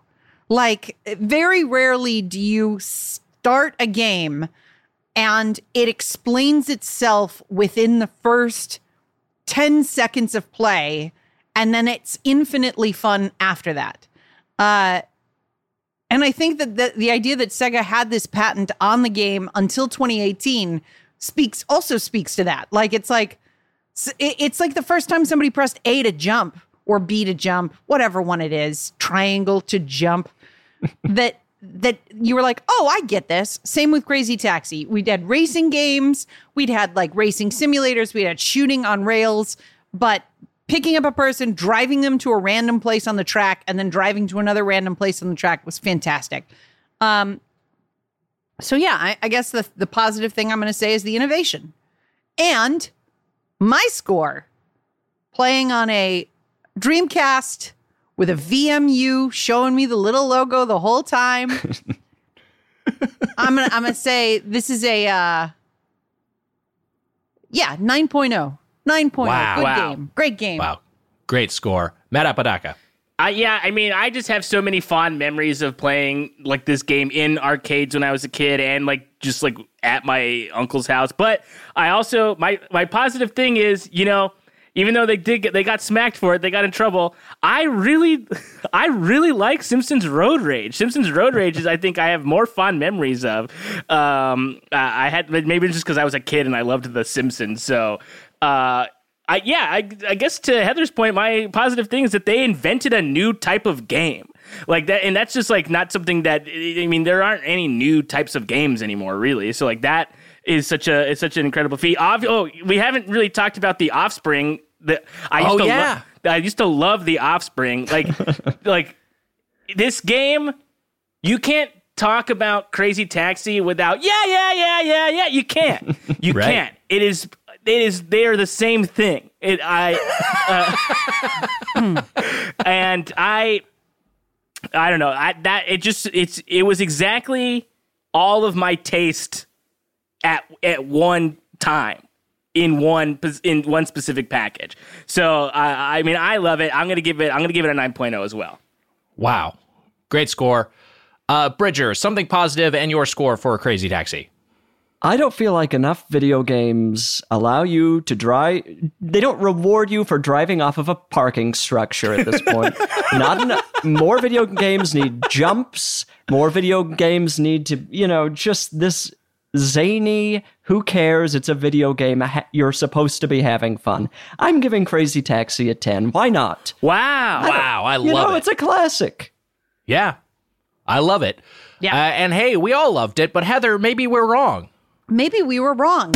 Like, very rarely do you start a game and it explains itself within the first 10 seconds of play. And then it's infinitely fun after that. And I think that the idea that Sega had this patent on the game until 2018 also speaks to that. Like, it's like the first time somebody pressed A to jump or B to jump, whatever one it is, triangle to jump, that you were like, oh, I get this. Same with Crazy Taxi. We'd had racing games. We'd had like racing simulators. We had shooting on rails, but picking up a person, driving them to a random place on the track, and then driving to another random place on the track was fantastic. So yeah, I guess the positive thing I'm going to say is the innovation. And my score, playing on a Dreamcast with a VMU showing me the little logo the whole time. I'm gonna say this is a 9.0. 9.0. Wow. Good game. Great game. Wow. Great score. Matt Apodaca. I just have so many fond memories of playing like this game in arcades when I was a kid and just at my uncle's house. But I also, my positive thing is, even though they got smacked for it, they got in trouble. I really like Simpsons Road Rage. Simpsons Road Rage is, I think, I have more fond memories of. I had, maybe just because I was a kid and I loved The Simpsons. So, I guess to Heather's point, my positive thing is that they invented a new type of game like that. And that's just not something that, there aren't any new types of games anymore, really. So that is such an incredible feat. We haven't really talked about The Offspring. I used to love The Offspring. This game, you can't talk about Crazy Taxi without, yeah. You can't. You right? can't. They are the same thing. I don't know. It was exactly all of my taste at one time in one specific package. So I love it. I'm gonna give it a 9.0 as well. Wow, great score, Bridger. Something positive and your score for Crazy Taxi. I don't feel like enough video games allow you to drive. They don't reward you for driving off of a parking structure at this point. Not enough. More video games need jumps. More video games need to, just this zany, who cares? It's a video game. You're supposed to be having fun. I'm giving Crazy Taxi a 10. Why not? Wow. I love it. It's a classic. Yeah. I love it. Yeah. And hey, we all loved it, but Heather, maybe we're wrong. Maybe we were wrong.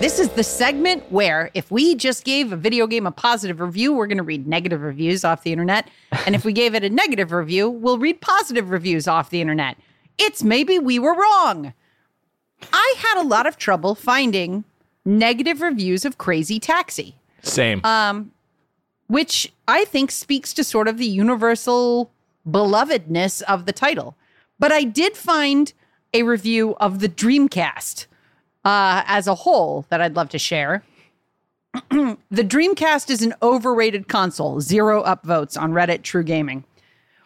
This is the segment where if we just gave a video game a positive review, we're going to read negative reviews off the internet. And if we gave it a negative review, we'll read positive reviews off the internet. It's maybe we were wrong. I had a lot of trouble finding negative reviews of Crazy Taxi. Same. Which I think speaks to sort of the universal belovedness of the title. But I did find a review of the Dreamcast as a whole that I'd love to share. The Dreamcast is an overrated console. 0 upvotes on Reddit, True Gaming.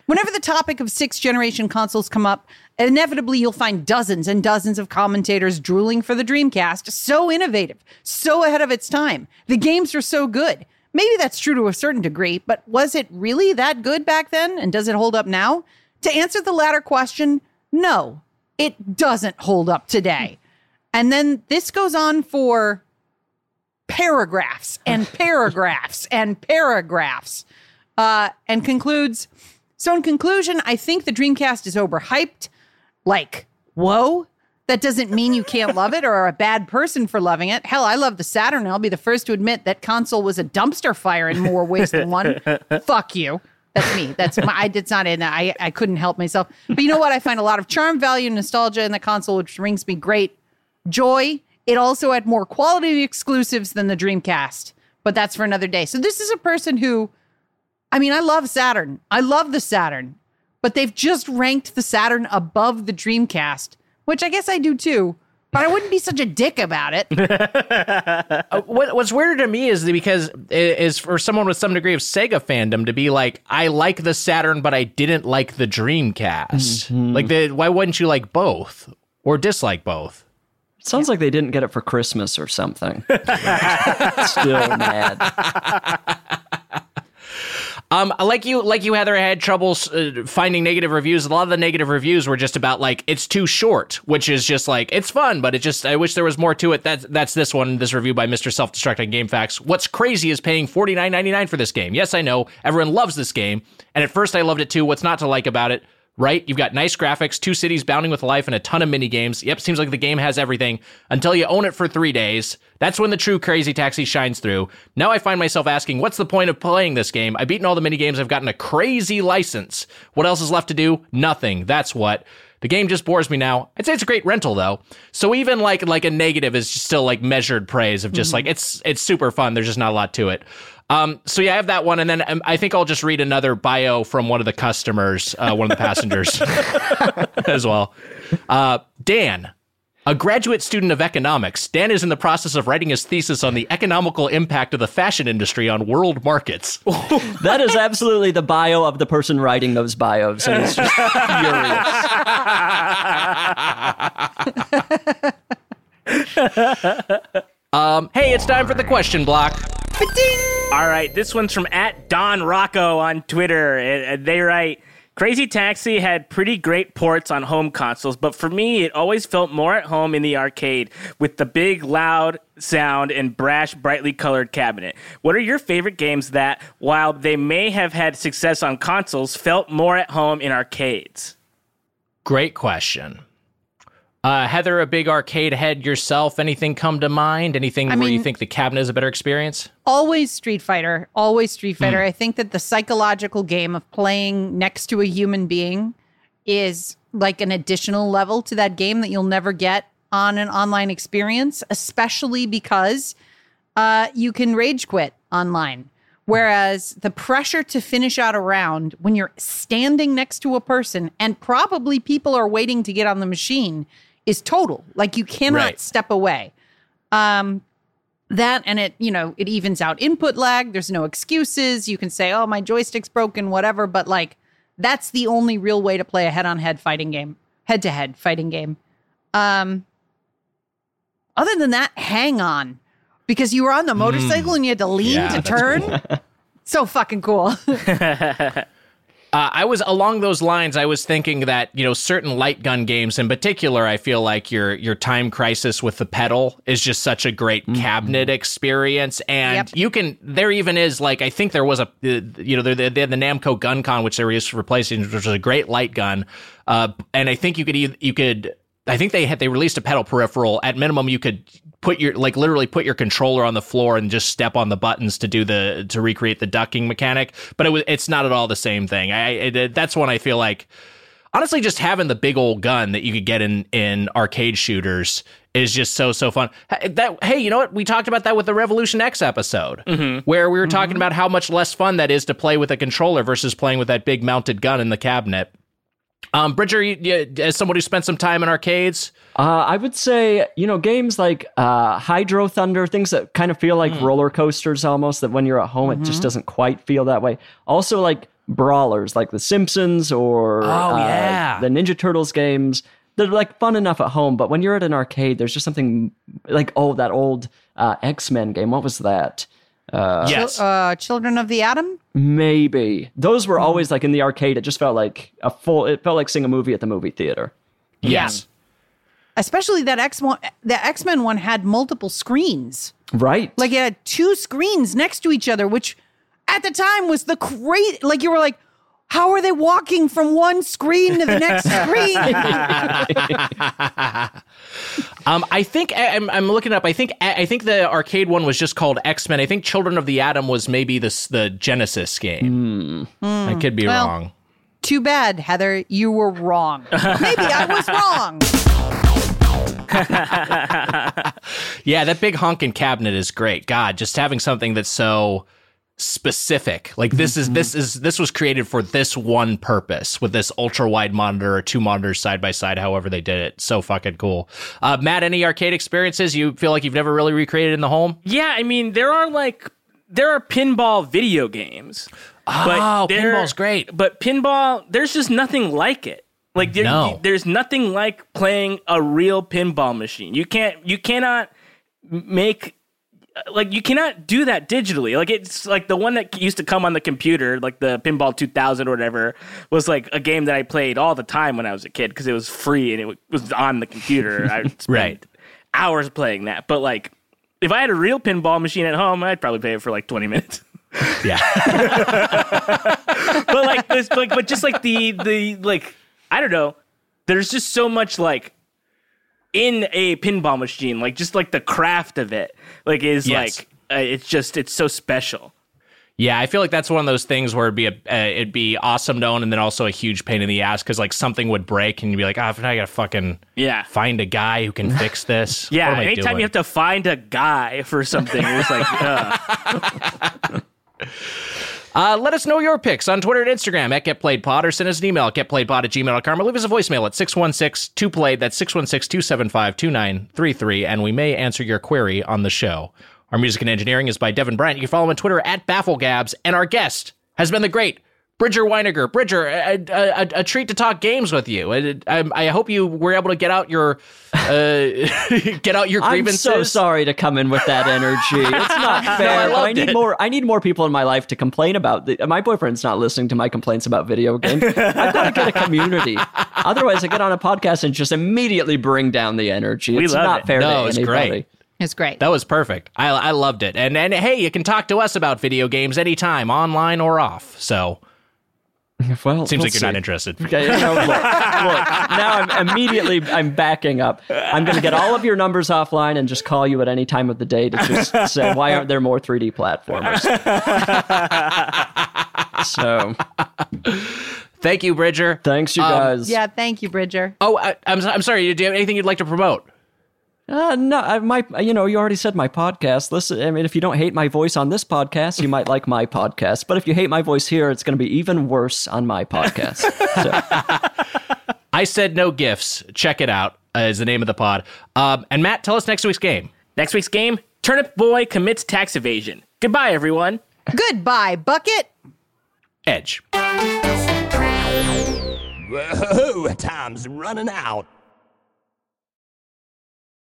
Whenever the topic of 6th-generation consoles come up, inevitably you'll find dozens and dozens of commentators drooling for the Dreamcast. So innovative, so ahead of its time. The games are so good. Maybe that's true to a certain degree, but was it really that good back then? And does it hold up now? To answer the latter question, no, it doesn't hold up today. And then this goes on for paragraphs and paragraphs and paragraphs and concludes. So in conclusion, I think the Dreamcast is overhyped. Whoa. That doesn't mean you can't love it or are a bad person for loving it. Hell, I love the Saturn. I'll be the first to admit that console was a dumpster fire in more ways than one. Fuck you. That's me. It's not in that. I couldn't help myself. But you know what? I find a lot of charm, value, and nostalgia in the console, which brings me great joy. It also had more quality exclusives than the Dreamcast. But that's for another day. So this is a person who, I love Saturn. I love the Saturn. But they've just ranked the Saturn above the Dreamcast, which I guess I do too, but I wouldn't be such a dick about it. What's weirder to me is because it is for someone with some degree of Sega fandom to be like, I like the Saturn, but I didn't like the Dreamcast. Mm-hmm. Why wouldn't you like both or dislike both? Sounds like they didn't get it for Christmas or something. Still mad. Like you, Heather, I had trouble finding negative reviews. A lot of the negative reviews were just about it's too short, which is just it's fun, but I wish there was more to it. That's this one, this review by Mr. Self-Destruct on Game Facts. What's crazy is paying $49.99 for this game. Yes, I know everyone loves this game, and at first I loved it too. What's not to like about it? right? You've got nice graphics, two cities bounding with life, and a ton of mini games. Yep, seems like the game has everything until you own it for 3 days. That's when the true Crazy Taxi shines through. Now I find myself asking, what's the point of playing this game? I've beaten all the mini games. I've gotten a crazy license. What else is left to do? Nothing. That's what. The game just bores me now. I'd say it's a great rental, though. So even like a negative is just still like measured praise of just like it's super fun. There's just not a lot to it. So yeah, I have that one. And then I think I'll just read another bio from one of the customers, one of the passengers as well. Dan, a graduate student of economics. Dan is in the process of writing his thesis on the economical impact of the fashion industry on world markets. That is absolutely the bio of the person writing those bios. And it's just furious. Hey, it's time for the question block. Ba-ding! All right, this one's from @DonRocco on Twitter. They write, Crazy Taxi had pretty great ports on home consoles, but for me, it always felt more at home in the arcade with the big, loud sound and brash, brightly colored cabinet. What are your favorite games that, while they may have had success on consoles, felt more at home in arcades? Great question. Heather, a big arcade head yourself, anything come to mind? Anything where you think the cabinet is a better experience? Always Street Fighter. I think that the psychological game of playing next to a human being is like an additional level to that game that you'll never get on an online experience, especially because you can rage quit online. Whereas the pressure to finish out a round when you're standing next to a person and probably people are waiting to get on the machine is total. Like you cannot step away. That and it evens out input lag. There's no excuses. You can say, oh, my joystick's broken, whatever. But like that's the only real way to play a head to head fighting game. Other than that, hang on. Because you were on the motorcycle and you had to lean to turn. Cool. So fucking cool. I was along those lines. I was thinking that, certain light gun games in particular, I feel like your Time Crisis with the pedal is just such a great cabinet experience. And I think there was they had the Namco Gun Con, which they were used for PlayStation, which was a great light gun. And I think they released a pedal peripheral. At minimum, you could literally put your controller on the floor and just step on the buttons to recreate the ducking mechanic. But it's not at all the same thing. That's one I feel like, honestly, just having the big old gun that you could get in arcade shooters is just so fun. You know what? We talked about that with the Revolution X episode, where we were talking about how much less fun that is to play with a controller versus playing with that big mounted gun in the cabinet. Bridger, as someone who spent some time in arcades, I would say, games like Hydro Thunder, things that kind of feel like roller coasters almost, that when you're at home, it just doesn't quite feel that way. Also, like brawlers, like The Simpsons or the Ninja Turtles games. They're like fun enough at home, but when you're at an arcade, there's just something like, that old X-Men game. What was that? Children of the Atom? Maybe. Those were always like in the arcade. It just felt like it felt like seeing a movie at the movie theater. Yes. Especially that X-Men one had multiple screens. Right. Like it had two screens next to each other, which at the time was the crazy, like you were like, how are they walking from one screen to the next screen? I think I'm looking up. I think the arcade one was just called X-Men. I think Children of the Atom was maybe the Genesis game. I could be wrong. Too bad, Heather. You were wrong. Maybe I was wrong. Yeah, that big honkin' cabinet is great. God, just having something that's so specific, like this was created for this one purpose with this ultra wide monitor or two monitors side by side, however they did it. So fucking cool. Matt, any arcade experiences you feel like you've never really recreated in the home? Yeah, I mean there are pinball video games. Oh, pinball's great, but pinball, there's just nothing like it. Like there's nothing like playing a real pinball machine. You cannot do that digitally. Like it's like the one that used to come on the computer, like the Pinball 2000 or whatever, was like a game that I played all the time when I was a kid because it was free and it was on the computer. I spent hours playing that. But like, if I had a real pinball machine at home, I'd probably play it for like 20 minutes. Yeah. But just like the I don't know. There's just so much like in a pinball machine, like just like the craft of it, like is yes. like it's so special. Yeah, I feel like that's one of those things where it'd be awesome to own, and then also a huge pain in the ass because like something would break, and you'd be like, oh, now I gotta fucking find a guy who can fix this. Yeah, anytime you have to find a guy for something, it's like, ugh. Let us know your picks on Twitter and Instagram at GetPlayedPod, or send us an email at getplayedpod@gmail.com, or leave us a voicemail at 616-2PLAYED. That's 616-275-2933, and we may answer your query on the show. Our music and engineering is by Devin Bryant. You can follow him on Twitter at BaffleGabs. And our guest has been the great Bridger Winegar. Bridger, a treat to talk games with you. I hope you were able to get out your grievances. I'm so sorry to come in with that energy. It's not fair. No, I need more people in my life to complain about. My boyfriend's not listening to my complaints about video games. I've got to get a community. Otherwise, I get on a podcast and just immediately bring down the energy. It's not fair to anybody. Great. It's great. That was perfect. I loved it. And hey, you can talk to us about video games anytime, online or off. So, well, seems like you're not interested. Okay, look, now I'm backing up. I'm going to get all of your numbers offline and just call you at any time of the day to just say, why aren't there more 3D platformers? So, thank you, Bridger. Thanks, you guys. Yeah, thank you, Bridger. Oh, I'm sorry. Do you have anything you'd like to promote? No, you already said my podcast. Listen, I mean, if you don't hate my voice on this podcast, you might like my podcast. But if you hate my voice here, it's going to be even worse on my podcast. So. I Said No Gifts. Check it out is the name of the pod. And Matt, tell us next week's game. Next week's game, Turnip Boy Commits Tax Evasion. Goodbye, everyone. Goodbye, Bucket. Edge. Whoa, time's running out.